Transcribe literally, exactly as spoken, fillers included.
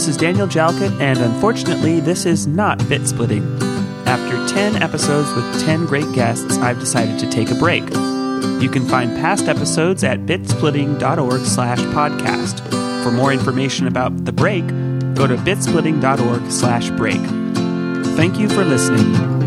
This is Daniel Jalkut, and unfortunately, this is not Bitsplitting. After ten episodes with ten great guests, I've decided to take a break. You can find past episodes at bitsplitting.org slash podcast. For more information about the break, go to bitsplitting.org slash break. Thank you for listening.